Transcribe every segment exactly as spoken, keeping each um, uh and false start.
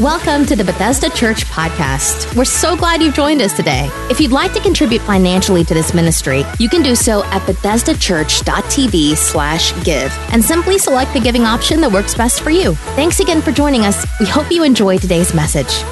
Welcome to the Bethesda Church podcast. We're so glad you've joined us today. If you'd like to contribute financially to this ministry, you can do so at bethesda church dot t v slash give and simply select the giving option that works best for you. Thanks again for joining us. We hope you enjoy today's message.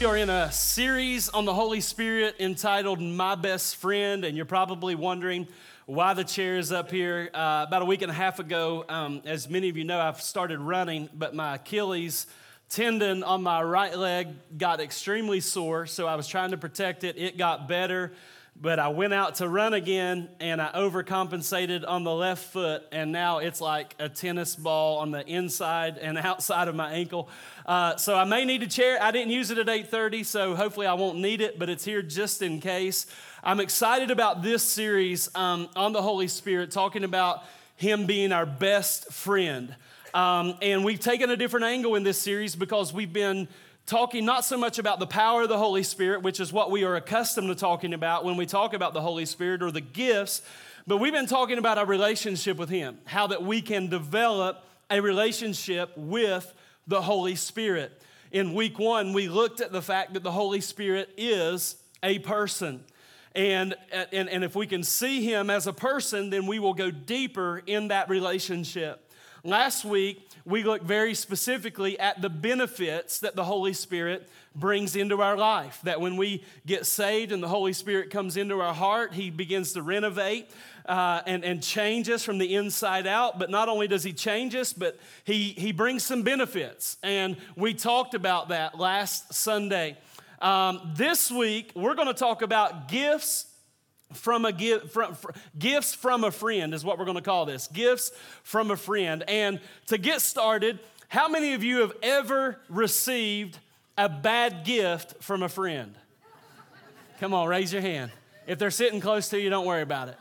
We are in a series on the Holy Spirit entitled My Best Friend, and you're probably wondering why the chair is up here. Uh, about a week and a half ago, um, as many of you know, I've started running, but my Achilles tendon on my right leg got extremely sore, so I was trying to protect it. It got better, but I went out to run again, and I overcompensated on the left foot, and now it's like a tennis ball on the inside and outside of my ankle. Uh, so I may need a chair. I didn't use it at eight thirty, so hopefully I won't need it, but it's here just in case. I'm excited about this series um, on the Holy Spirit, talking about Him being our best friend. Um, and we've taken a different angle in this series because we've been talking not so much about the power of the Holy Spirit, which is what we are accustomed to talking about when we talk about the Holy Spirit or the gifts, but we've been talking about our relationship with Him, how that we can develop a relationship with the Holy Spirit. In week one, we looked at the fact that the Holy Spirit is a person. And, and and if we can see Him as a person, then we will go deeper in that relationship. Last week, we looked very specifically at the benefits that the Holy Spirit brings into our life, that when we get saved and the Holy Spirit comes into our heart, He begins to renovate uh, and, and change us from the inside out. But not only does He change us, but He, he brings some benefits. And we talked about that last Sunday. Um, this week, we're going to talk about gifts from a gift, from, from, gifts from a friend is what we're going to call this, gifts from a friend. And to get started, how many of you have ever received a bad gift from a friend? Come on, raise your hand. If they're sitting close to you, don't worry about it.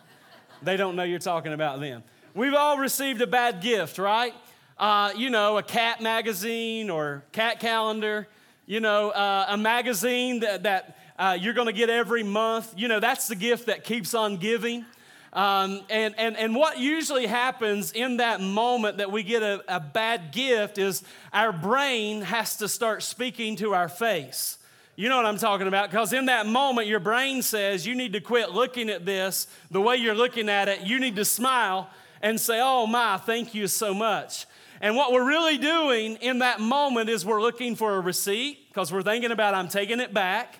They don't know you're talking about them. We've all received a bad gift, right? Uh, you know, a cat magazine or cat calendar. You know, uh, a magazine that, that uh, you're going to get every month. You know, that's the gift that keeps on giving. Um, and, and, and what usually happens in that moment that we get a, a bad gift is our brain has to start speaking to our face. You know what I'm talking about, because in that moment, your brain says, you need to quit looking at this the way you're looking at it. You need to smile and say, oh my, thank you so much. And what we're really doing in that moment is we're looking for a receipt because we're thinking about I'm taking it back,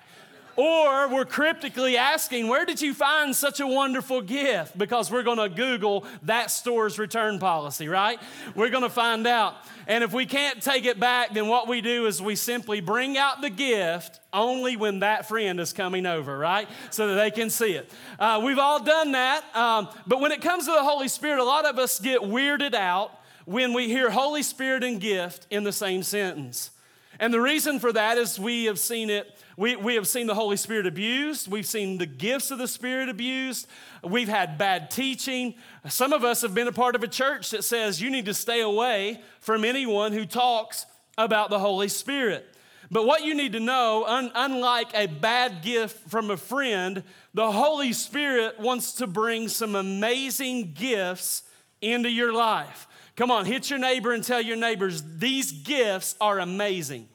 or we're cryptically asking, where did you find such a wonderful gift? Because we're going to Google that store's return policy, right? We're going to find out. And if we can't take it back, then what we do is we simply bring out the gift only when that friend is coming over, right? So that they can see it. Uh, we've all done that. Um, but when it comes to the Holy Spirit, a lot of us get weirded out when we hear Holy Spirit and gift in the same sentence. And the reason for that is we have seen it, we, we have seen the Holy Spirit abused, we've seen the gifts of the Spirit abused, we've had bad teaching. Some of us have been a part of a church that says you need to stay away from anyone who talks about the Holy Spirit. But what you need to know, un- unlike a bad gift from a friend, the Holy Spirit wants to bring some amazing gifts into your life. Come on, hit your neighbor and tell your neighbors, these gifts are amazing.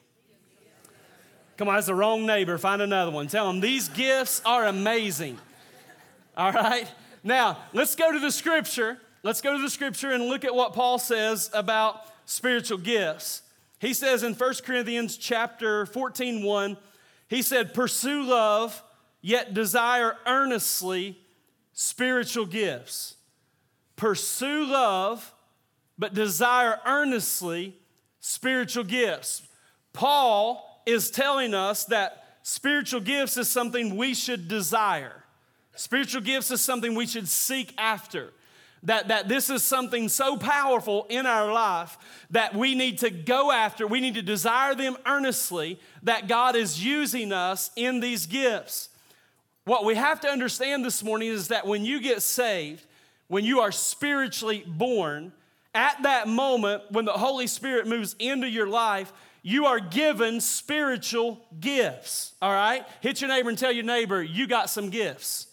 Come on, that's the wrong neighbor. Find another one. Tell them, these gifts are amazing. All right? Now, let's go to the scripture. Let's go to the scripture and look at what Paul says about spiritual gifts. He says in First Corinthians chapter fourteen, one, he said, pursue love, yet desire earnestly spiritual gifts. Pursue love, but desire earnestly spiritual gifts. Paul is telling us that spiritual gifts is something we should desire. Spiritual gifts is something we should seek after. That, that this is something so powerful in our life that we need to go after, we need to desire them earnestly, that God is using us in these gifts. What we have to understand this morning is that when you get saved, when you are spiritually born, at that moment, when the Holy Spirit moves into your life, you are given spiritual gifts, all right? Hit your neighbor and tell your neighbor, you got some gifts.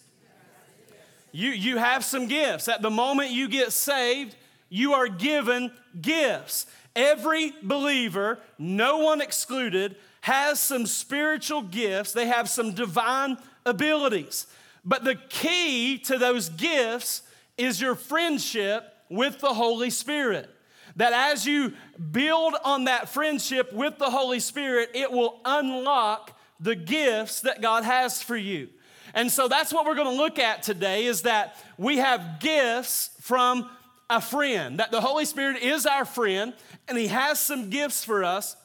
You, you have some gifts. At the moment you get saved, you are given gifts. Every believer, no one excluded, has some spiritual gifts. They have some divine abilities. But the key to those gifts is your friendship with the Holy Spirit. That as you build on that friendship with the Holy Spirit, it will unlock the gifts that God has for you. And so that's what we're going to look at today, is that we have gifts from a friend, that the Holy Spirit is our friend, and he has some gifts for us.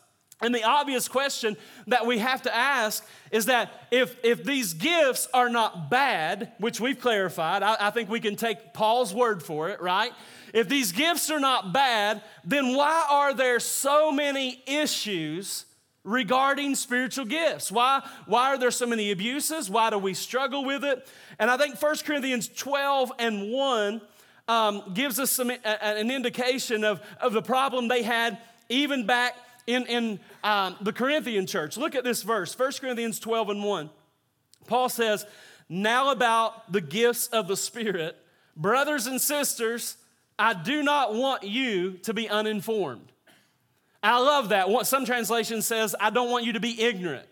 And the obvious question that we have to ask is that if, if these gifts are not bad, which we've clarified, I, I think we can take Paul's word for it, right? If these gifts are not bad, then why are there so many issues regarding spiritual gifts? Why, why are there so many abuses? Why do we struggle with it? And I think First Corinthians twelve and one um, gives us some, a, an indication of, of the problem they had even back In, in um, the Corinthian church. Look at this verse, First Corinthians twelve and one. Paul says, "Now about the gifts of the Spirit, brothers and sisters, I do not want you to be uninformed." I love that. Some translation says, "I don't want you to be ignorant."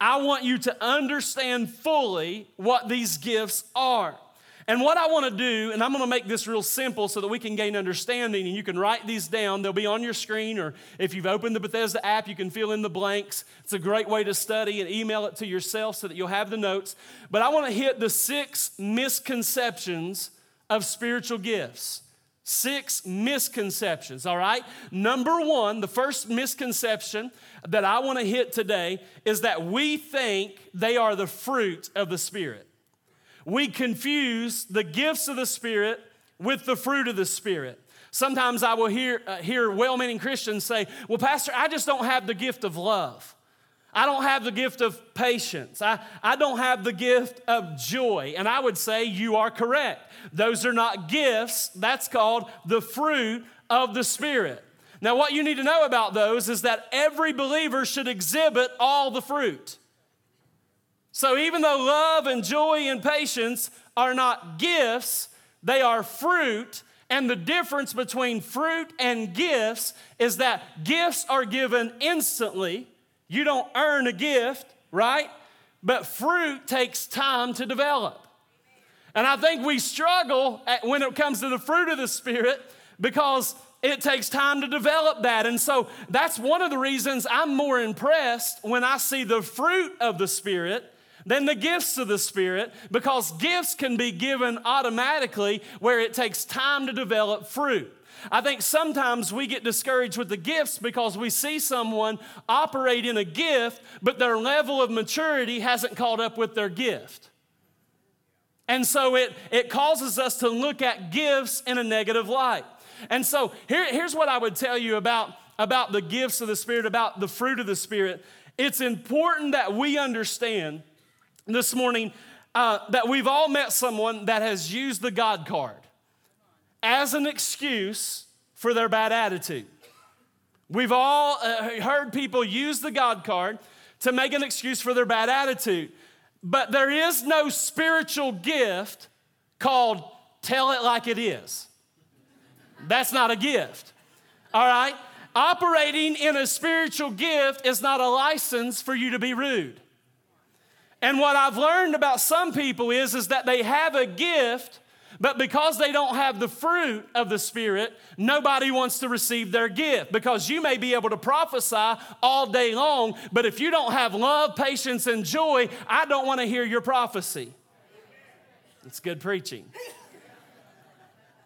I want you to understand fully what these gifts are. And what I want to do, and I'm going to make this real simple so that we can gain understanding, and you can write these down. They'll be on your screen, or if you've opened the Bethesda app, you can fill in the blanks. It's a great way to study, and email it to yourself so that you'll have the notes. But I want to hit the six misconceptions of spiritual gifts. Six misconceptions, all right? Number one, the first misconception that I want to hit today is that we think they are the fruit of the Spirit. We confuse the gifts of the Spirit with the fruit of the Spirit. Sometimes I will hear, uh, hear well-meaning Christians say, "Well, Pastor, I just don't have the gift of love. I don't have the gift of patience. I, I don't have the gift of joy." And I would say you are correct. Those are not gifts. That's called the fruit of the Spirit. Now, what you need to know about those is that every believer should exhibit all the fruit. So even though love and joy and patience are not gifts, they are fruit. And the difference between fruit and gifts is that gifts are given instantly. You don't earn a gift, right? But fruit takes time to develop. And I think we struggle at, when it comes to the fruit of the Spirit, because it takes time to develop that. And so that's one of the reasons I'm more impressed when I see the fruit of the Spirit than the gifts of the Spirit, because gifts can be given automatically, where it takes time to develop fruit. I think sometimes we get discouraged with the gifts because we see someone operate in a gift, but their level of maturity hasn't caught up with their gift. And so it, it causes us to look at gifts in a negative light. And so here, here's what I would tell you about, about the gifts of the Spirit, about the fruit of the Spirit. It's important that we understand this morning uh, that we've all met someone that has used the God card as an excuse for their bad attitude. We've all uh, heard people use the God card to make an excuse for their bad attitude. But there is no spiritual gift called "tell it like it is." That's not a gift, all right? Operating in a spiritual gift is not a license for you to be rude. And what I've learned about some people is, is that they have a gift, but because they don't have the fruit of the Spirit, nobody wants to receive their gift. Because you may be able to prophesy all day long, but if you don't have love, patience, and joy, I don't want to hear your prophecy. It's good preaching.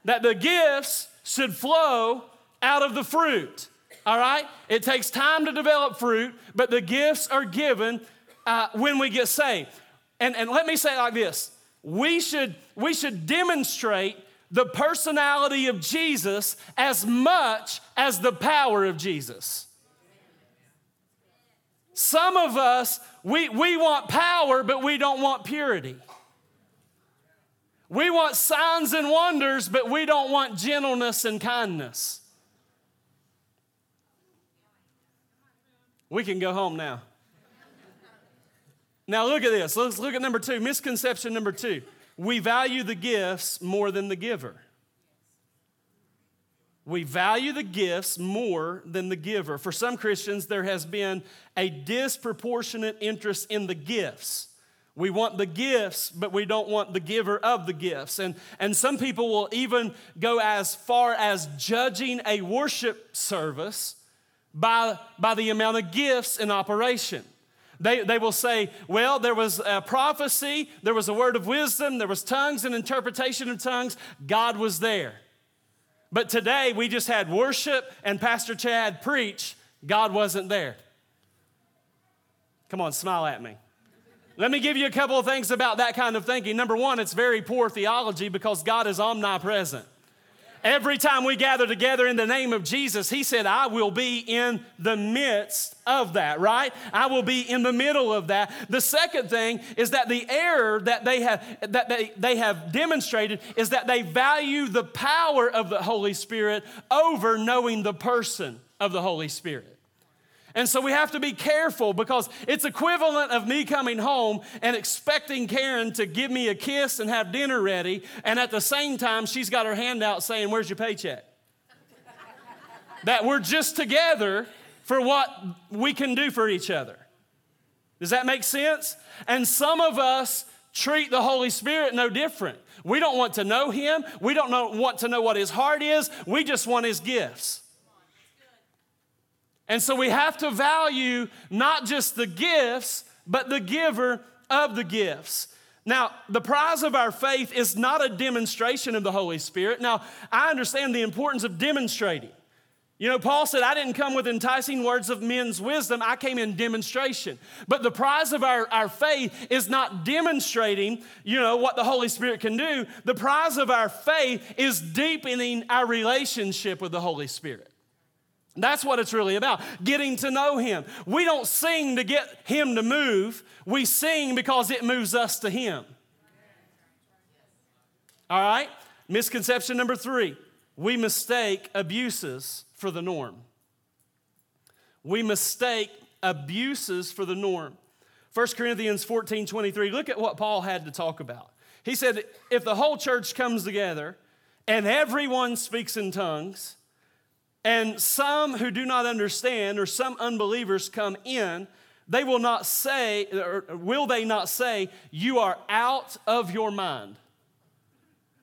That the gifts should flow out of the fruit, all right? It takes time to develop fruit, but the gifts are given uh, when we get saved. And, and let me say it like this. We should, we should demonstrate the personality of Jesus as much as the power of Jesus. Some of us, we, we want power, but we don't want purity. We want signs and wonders, but we don't want gentleness and kindness. We can go home now. Now look at this. Let's look at number two, misconception number two. We value the gifts more than the giver. We value the gifts more than the giver. For some Christians, there has been a disproportionate interest in the gifts. We want the gifts, but we don't want the giver of the gifts. And, and some people will even go as far as judging a worship service by, by the amount of gifts in operation. They, they will say, well, there was a prophecy, there was a word of wisdom, there was tongues and interpretation of tongues. God was there. But today, we just had worship and Pastor Chad preach. God wasn't there. Come on, smile at me. Let me give you a couple of things about that kind of thinking. Number one, it's very poor theology because God is omnipresent. Every time we gather together in the name of Jesus, he said, I will be in the midst of that, right? I will be in the middle of that. The second thing is that the error that they have that they, they have demonstrated is that they value the power of the Holy Spirit over knowing the person of the Holy Spirit. And so we have to be careful because it's equivalent of me coming home and expecting Karen to give me a kiss and have dinner ready, and at the same time, she's got her hand out saying, where's your paycheck? That we're just together for what we can do for each other. Does that make sense? And some of us treat the Holy Spirit no different. We don't want to know him. We don't know, want to know what his heart is. We just want his gifts. And so we have to value not just the gifts, but the giver of the gifts. Now, the prize of our faith is not a demonstration of the Holy Spirit. Now, I understand the importance of demonstrating. You know, Paul said, I didn't come with enticing words of men's wisdom. I came in demonstration. But the prize of our, our faith is not demonstrating, you know, what the Holy Spirit can do. The prize of our faith is deepening our relationship with the Holy Spirit. That's what it's really about, getting to know him. We don't sing to get him to move. We sing because it moves us to him. All right? Misconception number three, we mistake abuses for the norm. We mistake abuses for the norm. First Corinthians fourteen twenty-three, look at what Paul had to talk about. He said, if the whole church comes together and everyone speaks in tongues, and some who do not understand or some unbelievers come in, they will not say, or will they not say, you are out of your mind?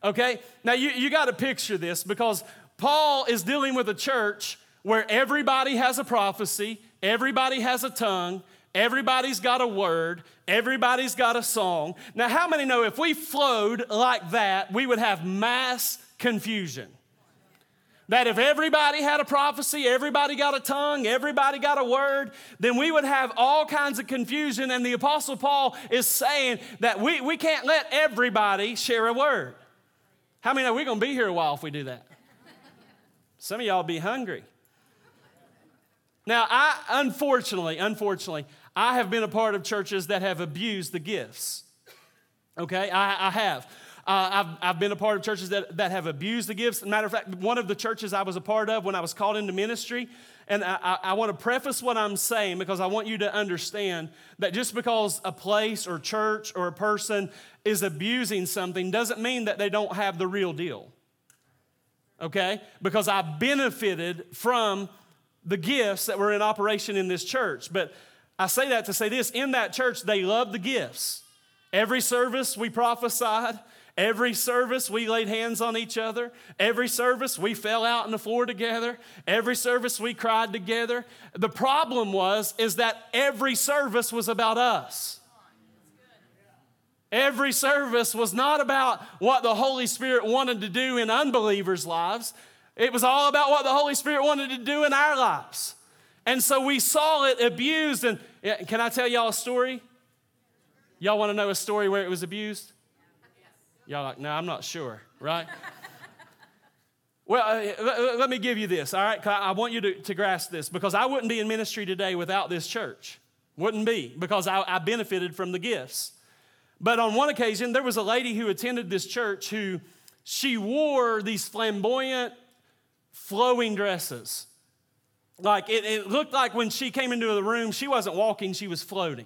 Okay? Now, you, you got to picture this because Paul is dealing with a church where everybody has a prophecy, everybody has a tongue, everybody's got a word, everybody's got a song. Now, how many know if we flowed like that, we would have mass confusion? That if everybody had a prophecy, everybody got a tongue, everybody got a word, then we would have all kinds of confusion. And the Apostle Paul is saying that we, we can't let everybody share a word. How many know we're going to be here a while if we do that? Some of y'all be hungry. Now, I unfortunately, unfortunately, I have been a part of churches that have abused the gifts. Okay, I, I have. Uh, I've, I've been a part of churches that, that have abused the gifts. Matter of fact, one of the churches I was a part of when I was called into ministry, and I, I, I want to preface what I'm saying because I want you to understand that just because a place or church or a person is abusing something doesn't mean that they don't have the real deal, okay? Because I benefited from the gifts that were in operation in this church. But I say that to say this, in that church, they loved the gifts. Every service we prophesied. Every service, we laid hands on each other. Every service, we fell out on the floor together. Every service, we cried together. The problem was, is that every service was about us. Every service was not about what the Holy Spirit wanted to do in unbelievers' lives. It was all about what the Holy Spirit wanted to do in our lives. And so we saw it abused. And can I tell y'all a story? Y'all want to know a story where it was abused? Y'all like, no, I'm not sure, right? Well, uh, let, let me give you this, all right? I want you to, to grasp this because I wouldn't be in ministry today without this church. Wouldn't be because I, I benefited from the gifts. But on one occasion, there was a lady who attended this church who she wore these flamboyant flowing dresses. Like it, it looked like when she came into the room, she wasn't walking, she was floating.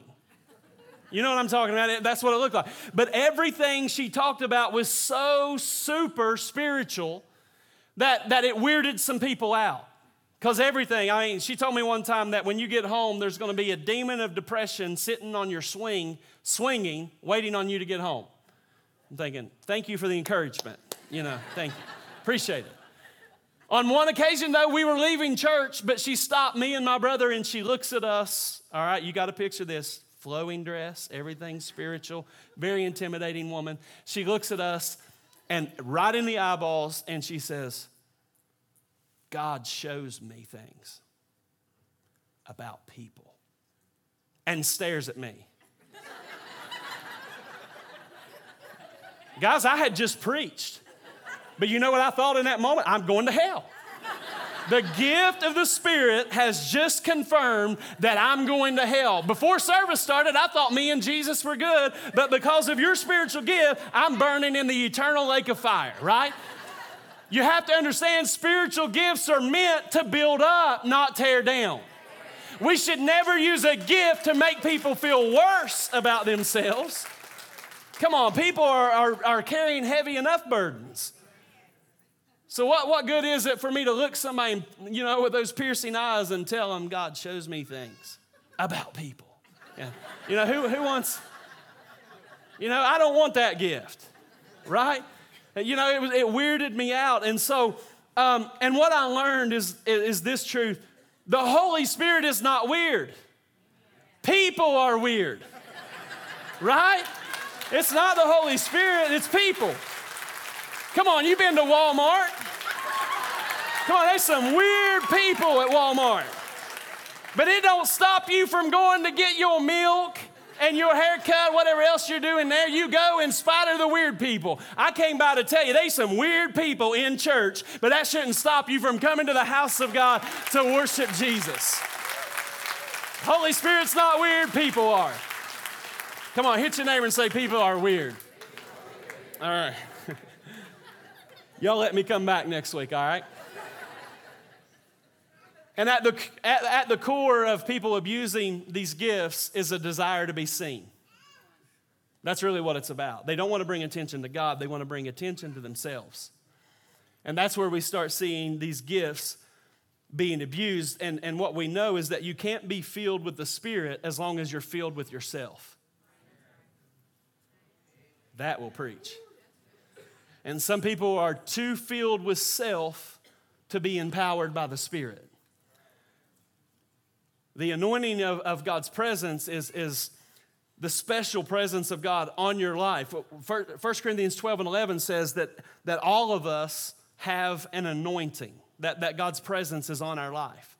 You know what I'm talking about? That's what it looked like. But everything she talked about was so super spiritual that, that it weirded some people out. Because everything, I mean, she told me one time that when you get home, there's going to be a demon of depression sitting on your swing, swinging, waiting on you to get home. I'm thinking, thank you for the encouragement. You know, thank you. Appreciate it. On one occasion, though, we were leaving church, but she stopped me and my brother, and she looks at us. All right, you got to picture this. Flowing dress, everything spiritual, very intimidating woman. She looks at us, and right in the eyeballs, and she says, God shows me things about people, and stares at me. Guys, I had just preached. But you know what I thought in that moment? I'm going to hell. The gift of the Spirit has just confirmed that I'm going to hell. Before service started, I thought me and Jesus were good, but because of your spiritual gift, I'm burning in the eternal lake of fire, right? You have to understand, spiritual gifts are meant to build up, not tear down. We should never use a gift to make people feel worse about themselves. Come on, people are, are, are carrying heavy enough burdens. So what, what good is it for me to look somebody, you know, with those piercing eyes and tell them God shows me things about people? Yeah. You know, who, who wants, you know, I don't want that gift, right? You know, it was, it weirded me out. And so, um, and what I learned is, is this truth. The Holy Spirit is not weird. People are weird, right? It's not the Holy Spirit, it's people. Come on, you've been to Walmart. Come on, there's some weird people at Walmart. But it don't stop you from going to get your milk and your haircut, whatever else you're doing there. You go in spite of the weird people. I came by to tell you, there's some weird people in church, but that shouldn't stop you from coming to the house of God to worship Jesus. Holy Spirit's not weird, people are. Come on, hit your neighbor and say, people are weird. All right. Y'all let me come back next week, all right? And at the at, at the core of people abusing these gifts is a desire to be seen. That's really what it's about. They don't want to bring attention to God. They want to bring attention to themselves. And that's where we start seeing these gifts being abused. And, and what we know is that you can't be filled with the Spirit as long as you're filled with yourself. That will preach. And some people are too filled with self to be empowered by the Spirit. The anointing of, of God's presence is, is the special presence of God on your life. First Corinthians twelve and eleven says that, that all of us have an anointing, that, that God's presence is on our life.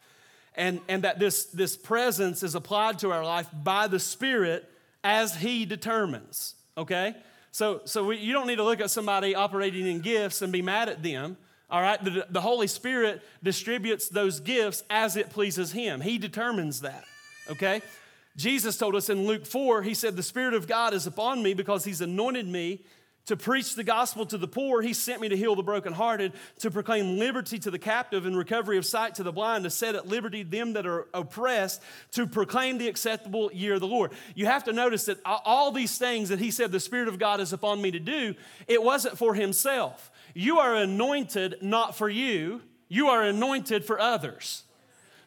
And, and that this, this presence is applied to our life by the Spirit as He determines, okay? So, so we, you don't need to look at somebody operating in gifts and be mad at them, all right? The, the Holy Spirit distributes those gifts as it pleases Him. He determines that, okay? Jesus told us in Luke four, He said, the Spirit of God is upon me because He's anointed me to preach the gospel to the poor. He sent me to heal the brokenhearted, to proclaim liberty to the captive and recovery of sight to the blind, to set at liberty them that are oppressed, to proclaim the acceptable year of the Lord. You have to notice that all these things that He said the Spirit of God is upon me to do, it wasn't for Himself. You are anointed not for you. You are anointed for others.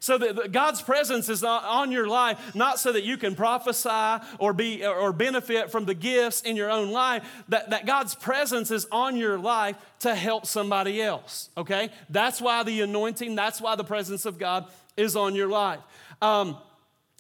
So that God's presence is on your life, not so that you can prophesy or be or benefit from the gifts in your own life, that, that God's presence is on your life to help somebody else, okay? That's why the anointing, that's why the presence of God is on your life. Um,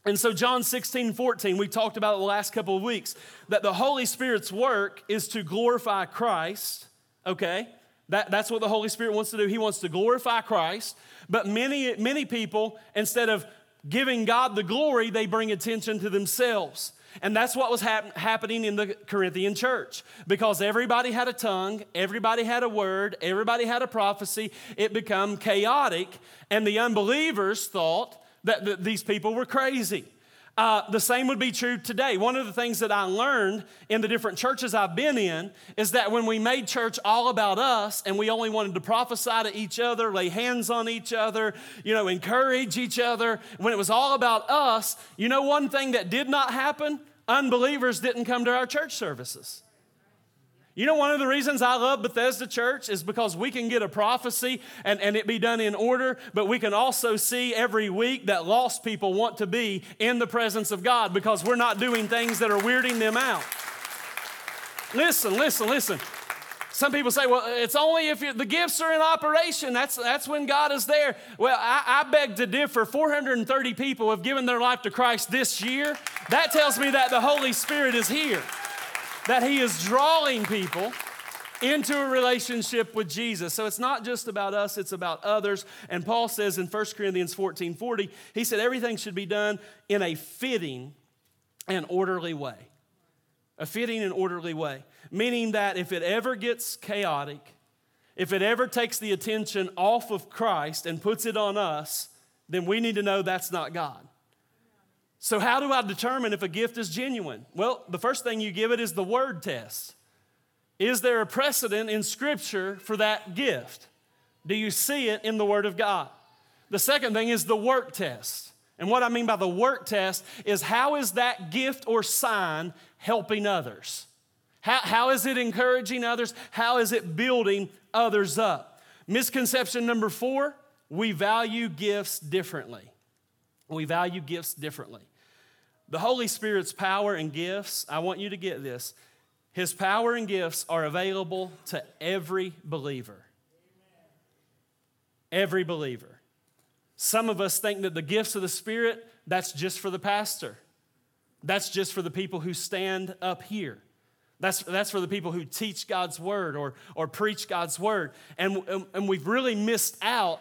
and so John sixteen fourteen, we talked about it the last couple of weeks, that the Holy Spirit's work is to glorify Christ, okay? That, that's what the Holy Spirit wants to do. He wants to glorify Christ. But many, many people, instead of giving God the glory, they bring attention to themselves. And that's what was hap- happening in the Corinthian church. Because everybody had a tongue, everybody had a word, everybody had a prophecy. It became chaotic. And the unbelievers thought that th- these people were crazy. Uh, the same would be true today. One of the things that I learned in the different churches I've been in is that when we made church all about us and we only wanted to prophesy to each other, lay hands on each other, you know, encourage each other, when it was all about us, you know one thing that did not happen? unbelievers didn't come to our church services. You know, one of the reasons I love Bethesda Church is because we can get a prophecy and, and it be done in order, but we can also see every week that lost people want to be in the presence of God because we're not doing things that are weirding them out. Listen, listen, listen. Some people say, well, it's only if you're, the gifts are in operation. That's, that's when God is there. Well, I, I beg to differ. four hundred thirty people have given their life to Christ this year. That tells me that the Holy Spirit is here, that He is drawing people into a relationship with Jesus. So it's not just about us, it's about others. And Paul says in First Corinthians fourteen forty, he said everything should be done in a fitting and orderly way. A fitting and orderly way, meaning that if it ever gets chaotic, if it ever takes the attention off of Christ and puts it on us, then we need to know that's not God. So how do I determine if a gift is genuine? Well, the first thing you give it is the word test. Is there a precedent in Scripture for that gift? Do you see it in the Word of God? The second thing is the work test. And what I mean by the work test is how is that gift or sign helping others? How, how is it encouraging others? How is it building others up? Misconception number four, we value gifts differently. We value gifts differently. The Holy Spirit's power and gifts, I want you to get this, His power and gifts are available to every believer. Every believer. Some of us think that the gifts of the Spirit, that's just for the pastor. That's just for the people who stand up here. That's, that's for the people who teach God's Word or, or preach God's Word. And, and we've really missed out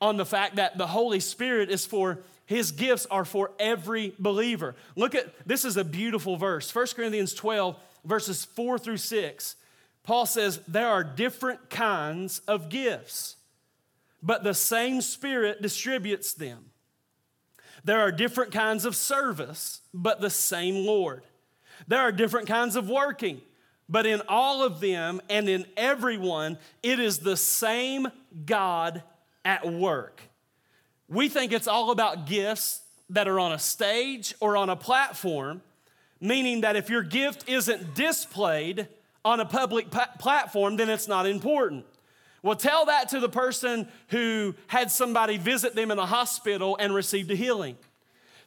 on the fact that the Holy Spirit is for His gifts are for every believer. Look at, this is a beautiful verse. First Corinthians twelve, verses four through six. Paul says, there are different kinds of gifts, but the same Spirit distributes them. There are different kinds of service, but the same Lord. There are different kinds of working, but in all of them and in everyone, it is the same God at work. We think it's all about gifts that are on a stage or on a platform, meaning that if your gift isn't displayed on a public pl- platform, then it's not important. Well, tell that to the person who had somebody visit them in a hospital and received a healing.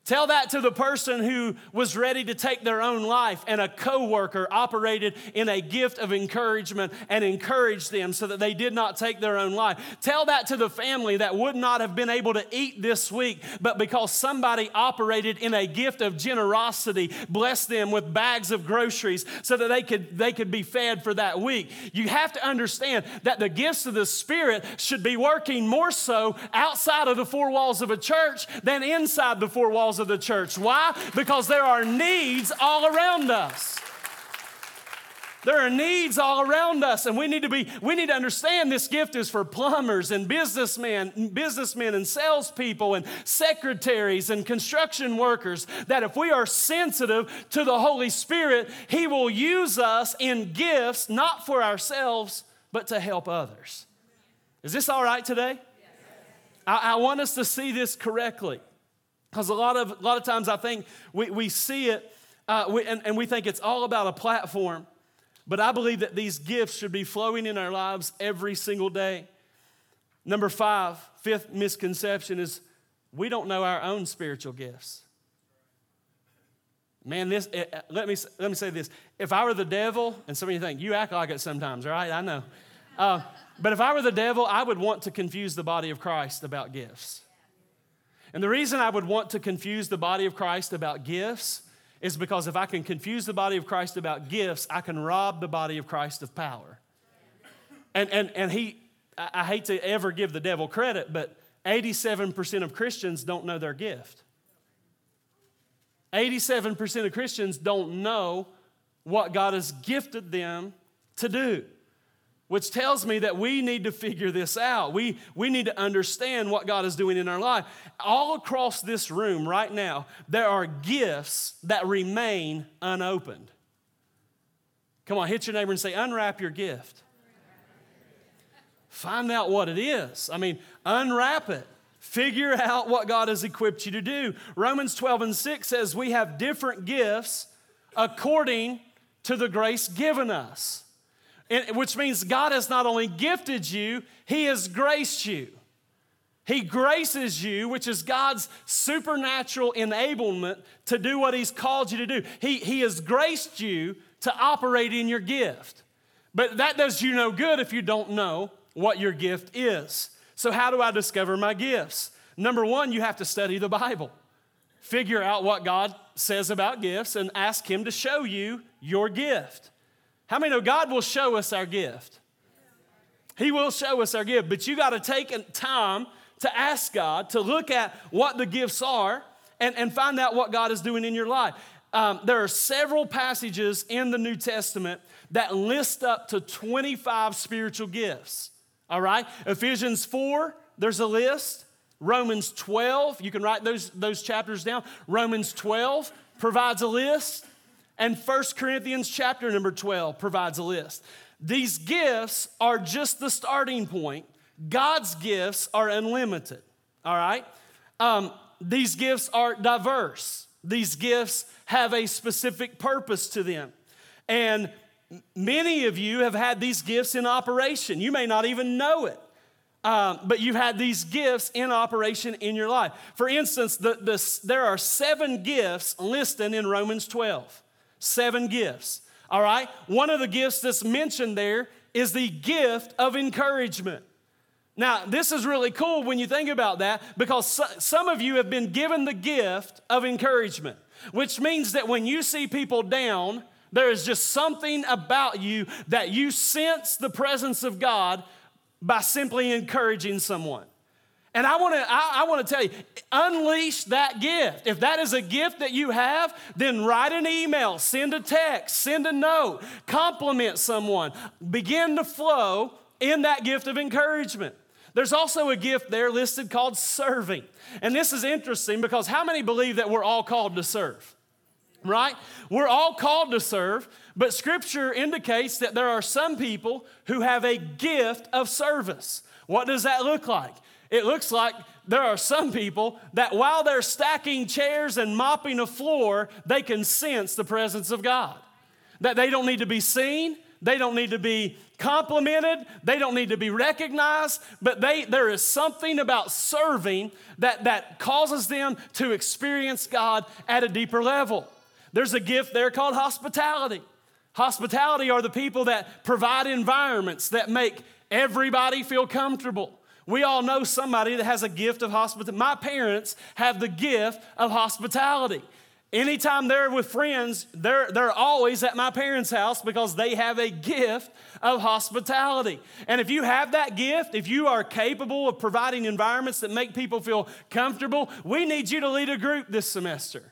Tell that to the person who was ready to take their own life and a coworker operated in a gift of encouragement and encouraged them so that they did not take their own life. Tell that to the family that would not have been able to eat this week, but because somebody operated in a gift of generosity, blessed them with bags of groceries so that they could, they could be fed for that week. You have to understand that the gifts of the Spirit should be working more so outside of the four walls of a church than inside the four walls of the church. Why? Because there are needs all around us. There are needs all around us, and we need to be, we need to understand this gift is for plumbers and businessmen, businessmen and salespeople and secretaries and construction workers, that if we are sensitive to the Holy Spirit, He will use us in gifts, not for ourselves, but to help others. Is this all right today? I, I want us to see this correctly. Because a lot of a lot of times I think we, we see it uh, we, and, and we think it's all about a platform, but I believe that these gifts should be flowing in our lives every single day. Number five, fifth misconception is we don't know our own spiritual gifts. Man, this it, let me let me say this. If I were the devil, and some of you think, you act like it sometimes, right? I know. Uh, but if I were the devil, I would want to confuse the body of Christ about gifts. And the reason I would want to confuse the body of Christ about gifts is because if I can confuse the body of Christ about gifts, I can rob the body of Christ of power. And and and he, I hate to ever give the devil credit, but eighty-seven percent of Christians don't know their gift. eighty-seven percent of Christians don't know what God has gifted them to do, which tells me that we need to figure this out. We, we need to understand what God is doing in our life. All across this room right now, there are gifts that remain unopened. Come on, hit your neighbor and say, unwrap your gift. Find out what it is. I mean, unwrap it. Figure out what God has equipped you to do. Romans twelve and six says we have different gifts according to the grace given us. And, which means God has not only gifted you, He has graced you. He graces you, which is God's supernatural enablement to do what He's called you to do. He, he has graced you to operate in your gift. But that does you no good if you don't know what your gift is. So how do I discover my gifts? Number one, you have to study the Bible. Figure out what God says about gifts and ask Him to show you your gift. How many know God will show us our gift? He will show us our gift, but you got to take time to ask God to look at what the gifts are and, and find out what God is doing in your life. Um, there are several passages in the New Testament that list up to twenty-five spiritual gifts, all right? Ephesians four, there's a list. Romans twelve, you can write those, those chapters down. Romans twelve provides a list. And First Corinthians chapter number twelve provides a list. These gifts are just the starting point. God's gifts are unlimited, all right? Um, these gifts are diverse. These gifts have a specific purpose to them. And many of you have had these gifts in operation. You may not even know it, um, but you've had these gifts in operation in your life. For instance, the, the, there are seven gifts listed in Romans twelve. Seven gifts, all right? One of the gifts that's mentioned there is the gift of encouragement. Now, this is really cool when you think about that, because some of you have been given the gift of encouragement, which means that when you see people down, there is just something about you that you sense the presence of God by simply encouraging someone. And I want to I, I want to tell you, unleash that gift. If that is a gift that you have, then write an email, send a text, send a note, compliment someone. Begin to flow in that gift of encouragement. There's also a gift there listed called serving. And this is interesting because how many believe that we're all called to serve? Right? We're all called to serve, but Scripture indicates that there are some people who have a gift of service. What does that look like? It looks like there are some people that while they're stacking chairs and mopping a floor, they can sense the presence of God. That they don't need to be seen, they don't need to be complimented, they don't need to be recognized, but they there is something about serving that, that causes them to experience God at a deeper level. There's a gift there called hospitality. Hospitality are the people that provide environments that make everybody feel comfortable. We all know somebody that has a gift of hospitality. My parents have the gift of hospitality. Anytime they're with friends, they're, they're always at my parents' house because they have a gift of hospitality. And if you have that gift, if you are capable of providing environments that make people feel comfortable, we need you to lead a group this semester.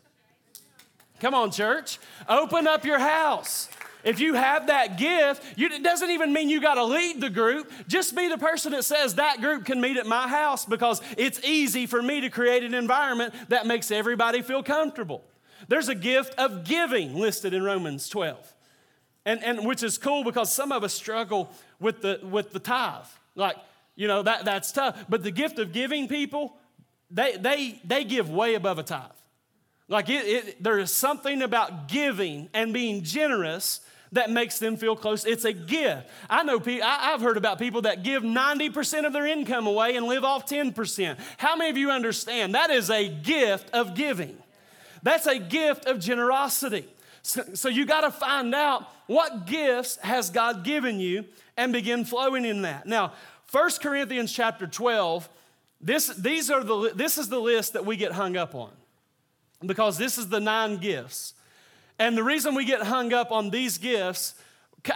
Come on, church. Open up your house. If you have that gift, you, it doesn't even mean you got to lead the group. Just be the person that says that group can meet at my house because it's easy for me to create an environment that makes everybody feel comfortable. There's a gift of giving listed in Romans twelve, and, and which is cool because some of us struggle with the, with the tithe. Like, you know, that, that's tough. But the gift of giving people, they, they, they give way above a tithe. Like it, it, there is something about giving and being generous that makes them feel close. It's a gift. I know people, I, I've heard about people that give ninety percent of their income away and live off ten percent. How many of you understand? That is a gift of giving. That's a gift of generosity. So, so you got to find out what gifts has God given you and begin flowing in that. Now, First Corinthians chapter twelve, this, these are the, this is the list that we get hung up on, because this is the nine gifts. And the reason we get hung up on these gifts,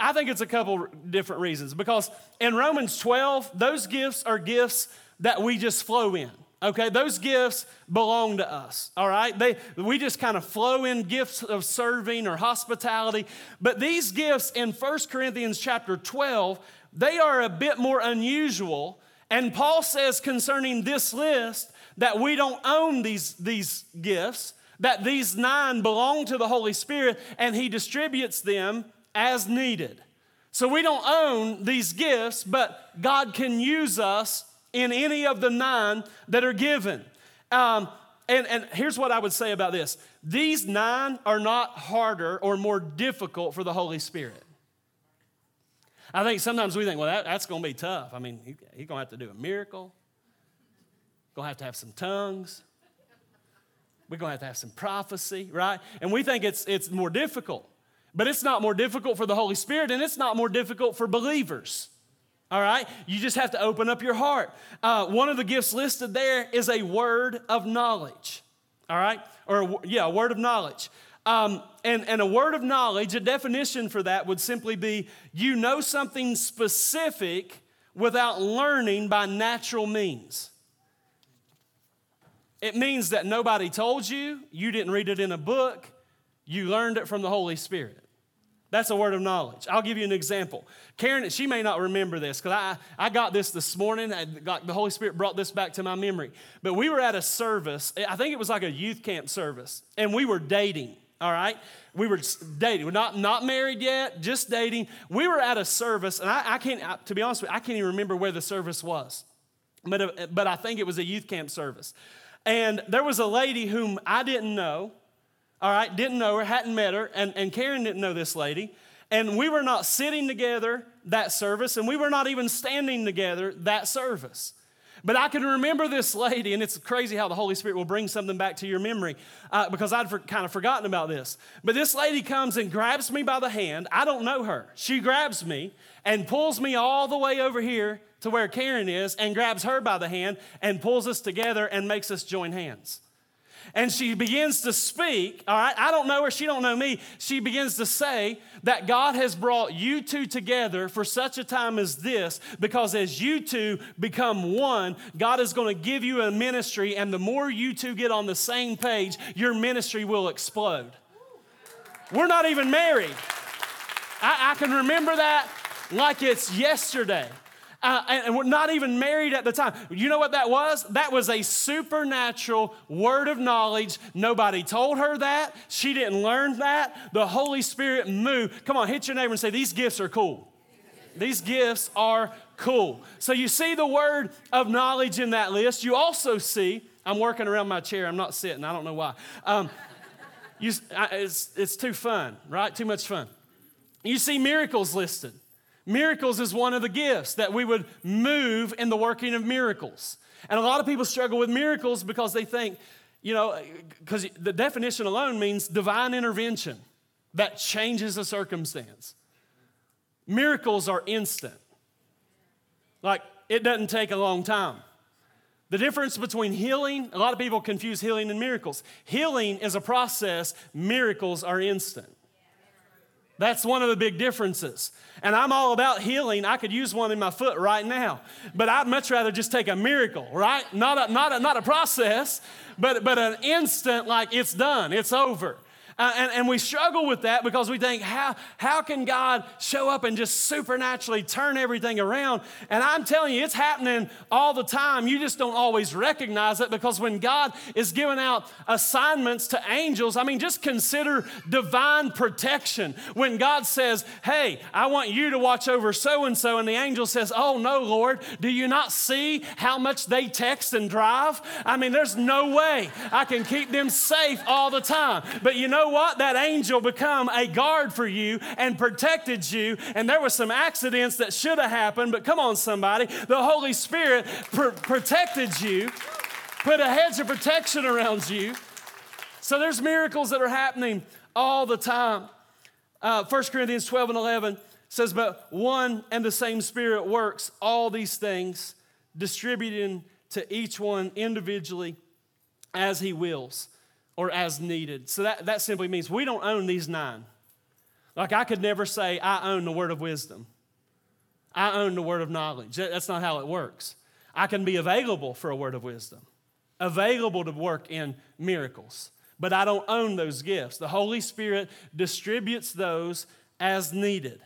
I think it's a couple different reasons. Because in Romans twelve, those gifts are gifts that we just flow in, okay? Those gifts belong to us, all right? They, we just kind of flow in gifts of serving or hospitality. But these gifts in First Corinthians chapter twelve, they are a bit more unusual. And Paul says concerning this list that we don't own these, these gifts, that these nine belong to the Holy Spirit, and He distributes them as needed. So we don't own these gifts, but God can use us in any of the nine that are given. Um, and, and here's what I would say about this. These nine are not harder or more difficult for the Holy Spirit. I think sometimes we think, well, that, that's going to be tough. I mean, he's he going to have to do a miracle. Going to have to have some tongues. We're going to have to have some prophecy, right? And we think it's it's more difficult. But it's not more difficult for the Holy Spirit, and it's not more difficult for believers, all right? You just have to open up your heart. Uh, one of the gifts listed there is a word of knowledge, all right? Or, yeah, a word of knowledge. Um, and, and a word of knowledge, a definition for that would simply be, you know something specific without learning by natural means. It means that nobody told you, you didn't read it in a book, you learned it from the Holy Spirit. That's a word of knowledge. I'll give you an example. Karen, she may not remember this because I, I got this this morning. I got, the Holy Spirit brought this back to my memory. But we were at a service. I think it was like a youth camp service. And we were dating, all right? We were dating. We're not, not married yet, just dating. We were at a service. And I, I can't, I, to be honest with you, I can't even remember where the service was. But, but I think it was a youth camp service. And there was a lady whom I didn't know. All right, didn't know her, hadn't met her, and, and Karen didn't know this lady. And we were not sitting together that service, and we were not even standing together that service. But I can remember this lady, and it's crazy how the Holy Spirit will bring something back to your memory, uh, because I'd for, kind of forgotten about this. But this lady comes and grabs me by the hand. I don't know her. She grabs me and pulls me all the way over here to where Karen is and grabs her by the hand and pulls us together and makes us join hands. And she begins to speak, all right? I don't know her, she don't know me. She begins to say that God has brought you two together for such a time as this, because as you two become one, God is going to give you a ministry, and the more you two get on the same page, your ministry will explode. We're not even married. I, I can remember that like it's yesterday. Uh, and, and we're not even married at the time. You know what that was? That was a supernatural word of knowledge. Nobody told her that. She didn't learn that. The Holy Spirit moved. Come on, hit your neighbor and say, these gifts are cool. These gifts are cool. So you see the word of knowledge in that list. You also see, I'm working around my chair. I'm not sitting. I don't know why. Um, you, I, it's, it's too fun, right? Too much fun. You see miracles listed. Miracles is one of the gifts, that we would move in the working of miracles. And a lot of people struggle with miracles because they think, you know, because the definition alone means divine intervention that changes a circumstance. Miracles are instant. Like, it doesn't take a long time. The difference between healing, a lot of people confuse healing and miracles. Healing is a process. Miracles are instant. That's one of the big differences. And I'm all about healing. I could use one in my foot right now. But I'd much rather just take a miracle, right? Not a, not a, not a process, but, but an instant, like it's done, it's over. Uh, and, and we struggle with that because we think, how, how can God show up and just supernaturally turn everything around? And I'm telling you, it's happening all the time. You just don't always recognize it, because when God is giving out assignments to angels, I mean, just consider divine protection. When God says, hey, I want you to watch over so-and-so, and the angel says, oh, no, Lord, do you not see how much they text and drive? I mean, there's no way I can keep them safe all the time. But you know what? That angel become a guard for you and protected you, and there were some accidents that should have happened, but come on, somebody. The Holy Spirit pr- protected you, put a hedge of protection around you. So there's miracles that are happening all the time. Uh, First Corinthians twelve and eleven says, but one and the same Spirit works all these things, distributing to each one individually as he wills, or as needed. So that, that simply means we don't own these nine. Like, I could never say, I own the word of wisdom. I own the word of knowledge. That, that's not how it works. I can be available for a word of wisdom, available to work in miracles, but I don't own those gifts. The Holy Spirit distributes those as needed.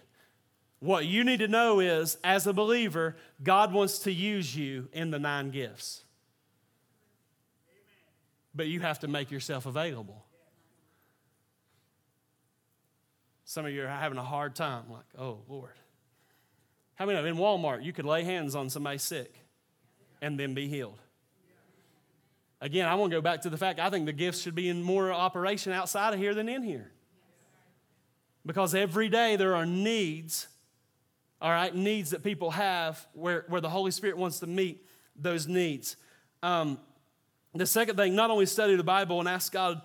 What you need to know is, as a believer, God wants to use you in the nine gifts. But you have to make yourself available. Some of you are having a hard time, like, oh, Lord. How many of you, in Walmart, you could lay hands on somebody sick and then be healed? Again, I want to go back to the fact I think the gifts should be in more operation outside of here than in here. Because every day there are needs, all right, needs that people have where, where the Holy Spirit wants to meet those needs. Um, the second thing, not only study the Bible and ask God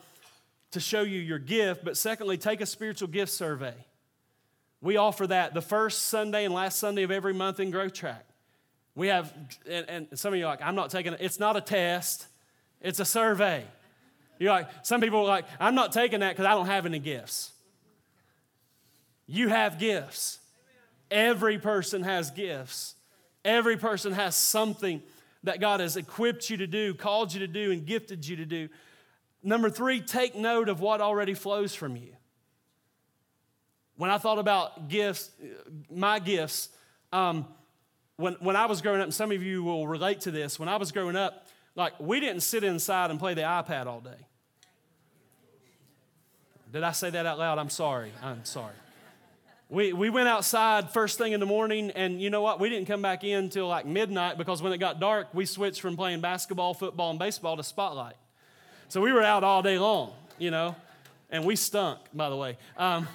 to show you your gift, but secondly, take a spiritual gift survey. We offer that the first Sunday and last Sunday of every month in Growth Track. We have, and, and some of you are like, I'm not taking it. It's not a test. It's a survey. You're like, some people are like, I'm not taking that because I don't have any gifts. You have gifts. Every person has gifts. Every person has something that God has equipped you to do, called you to do, and gifted you to do. Number three, take note of what already flows from you. When I thought about gifts, my gifts, um, when, when I was growing up, and some of you will relate to this, when I was growing up, like, we didn't sit inside and play the iPad all day. Did I say that out loud? I'm sorry. I'm sorry. We we went outside first thing in the morning, and you know what? We didn't come back in till like midnight, because when it got dark, we switched from playing basketball, football, and baseball to Spotlight. So we were out all day long, you know, and we stunk, by the way. Um,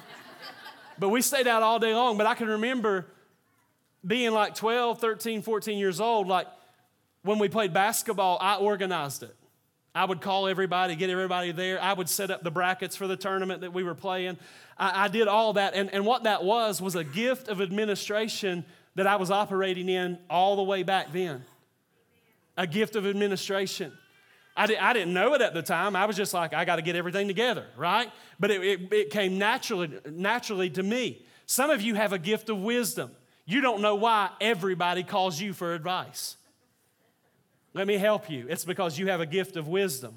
but we stayed out all day long. But I can remember being like twelve, thirteen, fourteen years old, like, when we played basketball, I organized it. I would call everybody, get everybody there. I would set up the brackets for the tournament that we were playing. I, I did all that. And, and what that was was a gift of administration that I was operating in all the way back then. A gift of administration. I, di- I didn't know it at the time. I was just like, I got to get everything together, right? But it, it, it came naturally, naturally to me. Some of you have a gift of wisdom. You don't know why everybody calls you for advice. Let me help you. It's because you have a gift of wisdom,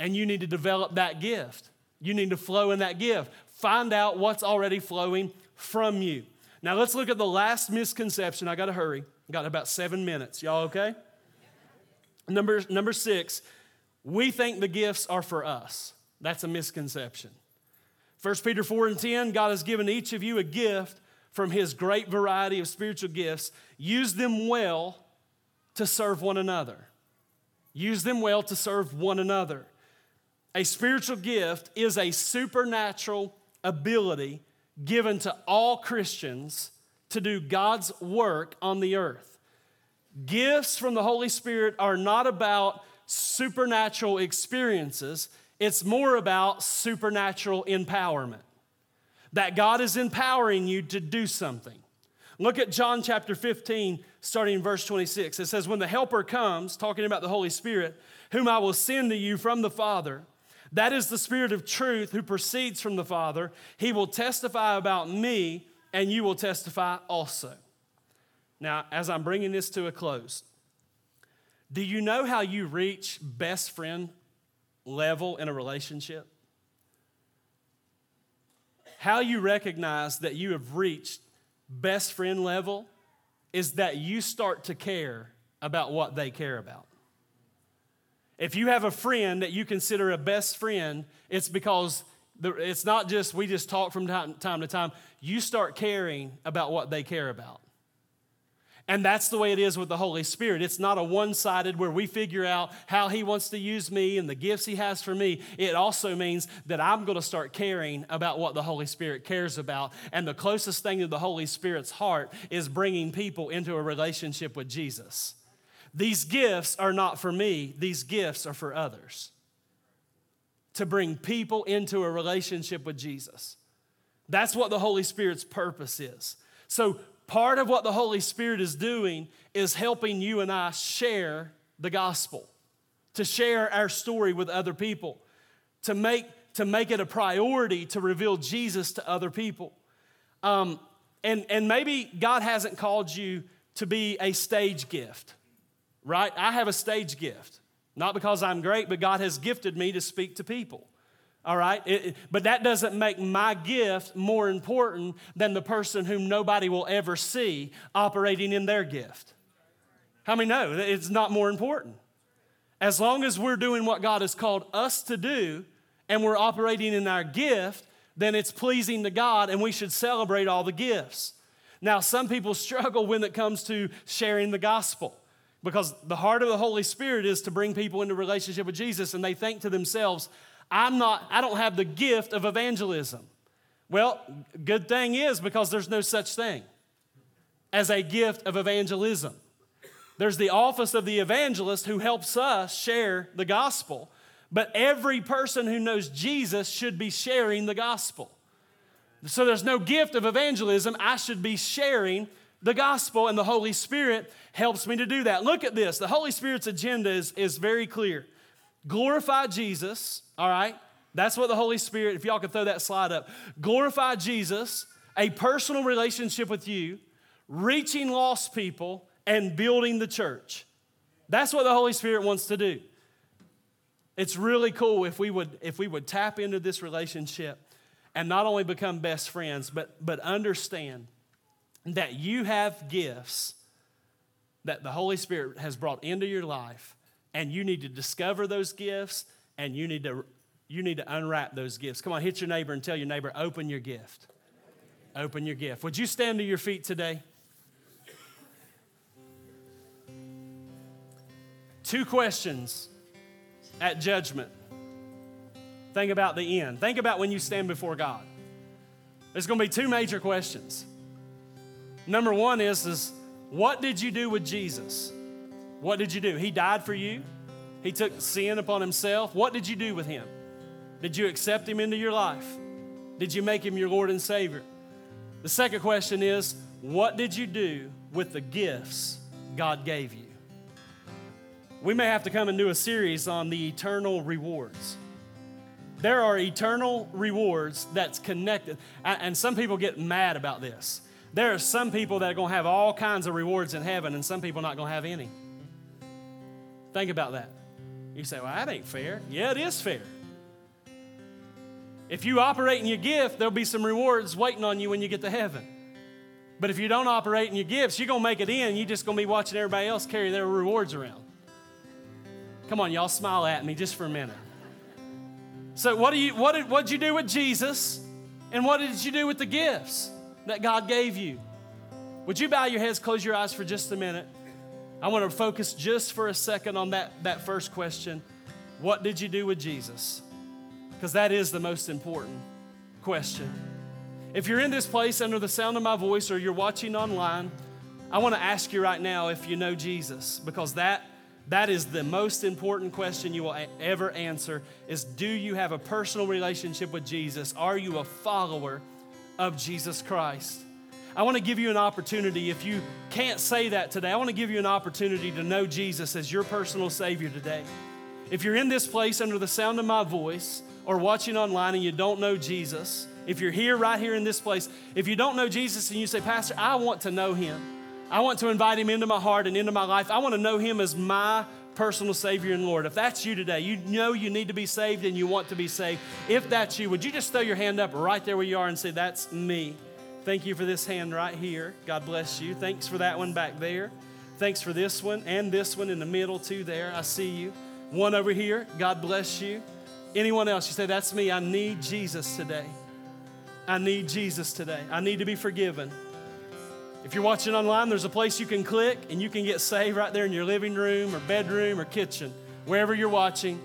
and you need to develop that gift. You need to flow in that gift. Find out what's already flowing from you. Now, let's look at the last misconception. I got to hurry. I got about seven minutes. Y'all okay? Number, number six, we think the gifts are for us. That's a misconception. First Peter four and ten, God has given each of you a gift from his great variety of spiritual gifts. Use them well to serve one another. Use them well to serve one another. A spiritual gift is a supernatural ability given to all Christians to do God's work on the earth. Gifts from the Holy Spirit are not about supernatural experiences. It's more about supernatural empowerment. That God is empowering you to do something. Look at John chapter fifteen, starting in verse twenty-six. It says, when the Helper comes, talking about the Holy Spirit, whom I will send to you from the Father, that is the Spirit of truth who proceeds from the Father, he will testify about me, and you will testify also. Now, as I'm bringing this to a close, do you know how you reach best friend level in a relationship? How you recognize that you have reached best friend level is that you start to care about what they care about. If you have a friend that you consider a best friend, it's because the, it's not just we just talk from time, time to time. You start caring about what they care about. And that's the way it is with the Holy Spirit. It's not a one-sided where we figure out how he wants to use me and the gifts he has for me. It also means that I'm going to start caring about what the Holy Spirit cares about. And the closest thing to the Holy Spirit's heart is bringing people into a relationship with Jesus. These gifts are not for me. These gifts are for others. To bring people into a relationship with Jesus. That's what the Holy Spirit's purpose is. So, part of what the Holy Spirit is doing is helping you and I share the gospel, to share our story with other people, to make, to make it a priority to reveal Jesus to other people. Um, and, and maybe God hasn't called you to be a stage gift, right? I have a stage gift, not because I'm great, but God has gifted me to speak to people. All right, it, it, but that doesn't make my gift more important than the person whom nobody will ever see operating in their gift. How many know that it's not more important? As long as we're doing what God has called us to do and we're operating in our gift, then it's pleasing to God, and we should celebrate all the gifts. Now, some people struggle when it comes to sharing the gospel, Because the heart of the Holy Spirit is to bring people into relationship with Jesus, and they think to themselves, I'm not, I don't have the gift of evangelism. Well, good thing is, because there's no such thing as a gift of evangelism. There's the office of the evangelist who helps us share the gospel, but every person who knows Jesus should be sharing the gospel. So there's no gift of evangelism. I should be sharing the gospel, and the Holy Spirit helps me to do that. Look at this. The Holy Spirit's agenda is, is very clear. Glorify Jesus, all right? That's what the Holy Spirit, if y'all could throw that slide up. Glorify Jesus, a personal relationship with you, reaching lost people, and building the church. That's what the Holy Spirit wants to do. It's really cool if we would if we would tap into this relationship and not only become best friends, but, but understand that you have gifts that the Holy Spirit has brought into your life, and you need to discover those gifts, and you need to you need to unwrap those gifts. Come on, hit your neighbor and tell your neighbor, open your gift. Open your gift. Would you stand to your feet today? Two questions at judgment. Think about the end. Think about when you stand before God. There's going to be two major questions. Number one is, is what did you do with Jesus? What did you do? He died for you. He took sin upon himself. What did you do with him? Did you accept him into your life? Did you make him your Lord and Savior? The second question is, what did you do with the gifts God gave you? We may have to come and do a series on the eternal rewards. There are eternal rewards that's connected. And some people get mad about this. There are some people that are going to have all kinds of rewards in heaven, and some people not going to have any. Think about that. You say, well, that ain't fair. Yeah, it is fair. If you operate in your gift, there'll be some rewards waiting on you when you get to heaven. But if you don't operate in your gifts, you're going to make it in. You're just going to be watching everybody else carry their rewards around. Come on, y'all, smile at me just for a minute. So what do you what did what'd you do with Jesus, and what did you do with the gifts that God gave you? Would you bow your heads, close your eyes for just a minute? I want to focus just for a second on that, that first question. What did you do with Jesus? Because that is the most important question. If you're in this place under the sound of my voice, or you're watching online, I want to ask you right now if you know Jesus, because that That is the most important question you will ever answer, is do you have a personal relationship with Jesus? Are you a follower of Jesus Christ? I want to give you an opportunity. If you can't say that today, I want to give you an opportunity to know Jesus as your personal Savior today. If you're in this place under the sound of my voice or watching online and you don't know Jesus, if you're here, right here in this place, if you don't know Jesus and you say, Pastor, I want to know him. I want to invite him into my heart and into my life. I want to know him as my personal Savior and Lord. If that's you today, you know you need to be saved and you want to be saved. If that's you, would you just throw your hand up right there where you are and say, that's me. Thank you for this hand right here. God bless you. Thanks for that one back there. Thanks for this one and this one in the middle too there. I see you. One over here. God bless you. Anyone else? You say, that's me. I need Jesus today. I need Jesus today. I need to be forgiven. If you're watching online, there's a place you can click and you can get saved right there in your living room or bedroom or kitchen, wherever you're watching.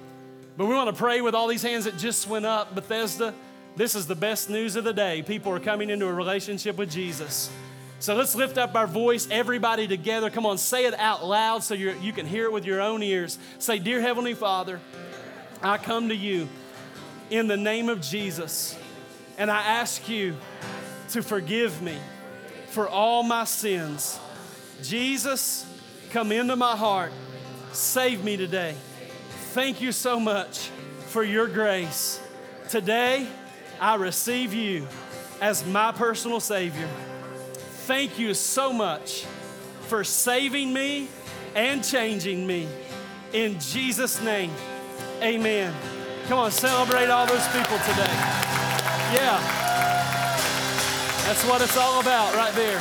But we want to pray with all these hands that just went up. Bethesda, this is the best news of the day. People are coming into a relationship with Jesus. So let's lift up our voice, everybody together. Come on, say it out loud so you're, you can hear it with your own ears. Say, Dear Heavenly Father, I come to you in the name of Jesus, and I ask you to forgive me for all my sins. Jesus, come into my heart. Save me today. Thank you so much for your grace. Today, I receive you as my personal Savior. Thank you so much for saving me and changing me. In Jesus' name, amen. Come on, celebrate all those people today. Yeah. That's what it's all about right there.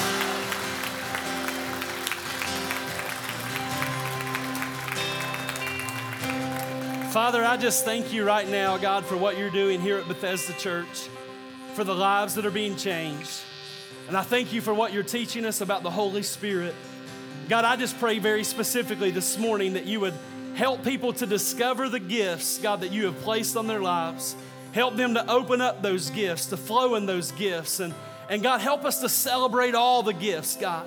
Father, I just thank you right now, God, for what you're doing here at Bethesda Church, for the lives that are being changed. And I thank you for what you're teaching us about the Holy Spirit. God, I just pray very specifically this morning that you would help people to discover the gifts, God, that you have placed on their lives. Help them to open up those gifts, to flow in those gifts. And, and God, help us to celebrate all the gifts, God.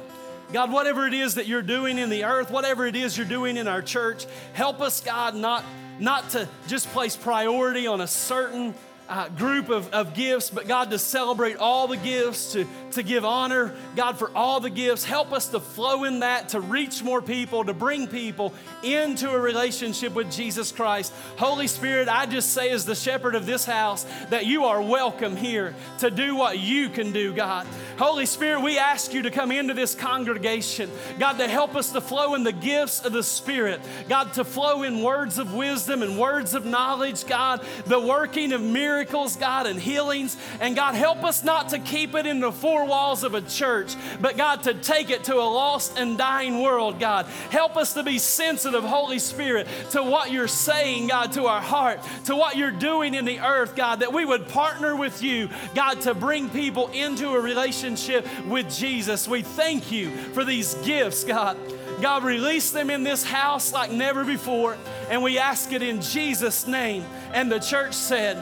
God, whatever it is that you're doing in the earth, whatever it is you're doing in our church, help us, God, not, not to just place priority on a certain uh, group of, of gifts, but God, to celebrate all the gifts, to, to give honor, God, for all the gifts. Help us to flow in that, to reach more people, to bring people into a relationship with Jesus Christ. Holy Spirit, I just say as the shepherd of this house that you are welcome here to do what you can do, God. Holy Spirit, we ask you to come into this congregation, God, to help us to flow in the gifts of the Spirit, God, to flow in words of wisdom and words of knowledge, God, the working of miracles, God, and healings. And God, help us not to keep it in the four walls of a church, but God, to take it to a lost and dying world, God. Help us to be sensitive, Holy Spirit, to what you're saying, God, to our heart, to what you're doing in the earth, God, that we would partner with you, God, to bring people into a relationship with Jesus. We thank you for these gifts, God. God, release them in this house like never before, and we ask it in Jesus' name. And the church said,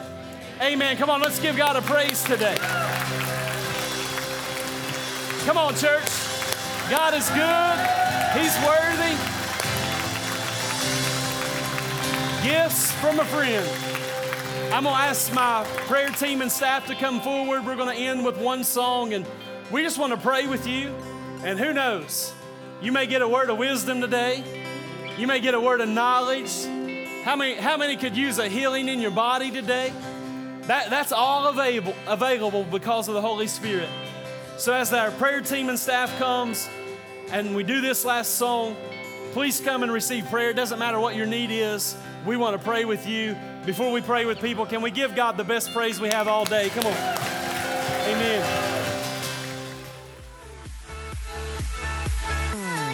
amen. Come on, let's give God a praise today. Come on, church. God is good. He's worthy. Gifts from a friend. I'm going to ask my prayer team and staff to come forward. We're going to end with one song, and we just want to pray with you. And who knows? You may get a word of wisdom today. You may get a word of knowledge. How many, how many could use a healing in your body today? That, that's all available, available because of the Holy Spirit. So as our prayer team and staff comes, and we do this last song, please come and receive prayer. It doesn't matter what your need is. We want to pray with you. Before we pray with people, can we give God the best praise we have all day? Come on. Amen.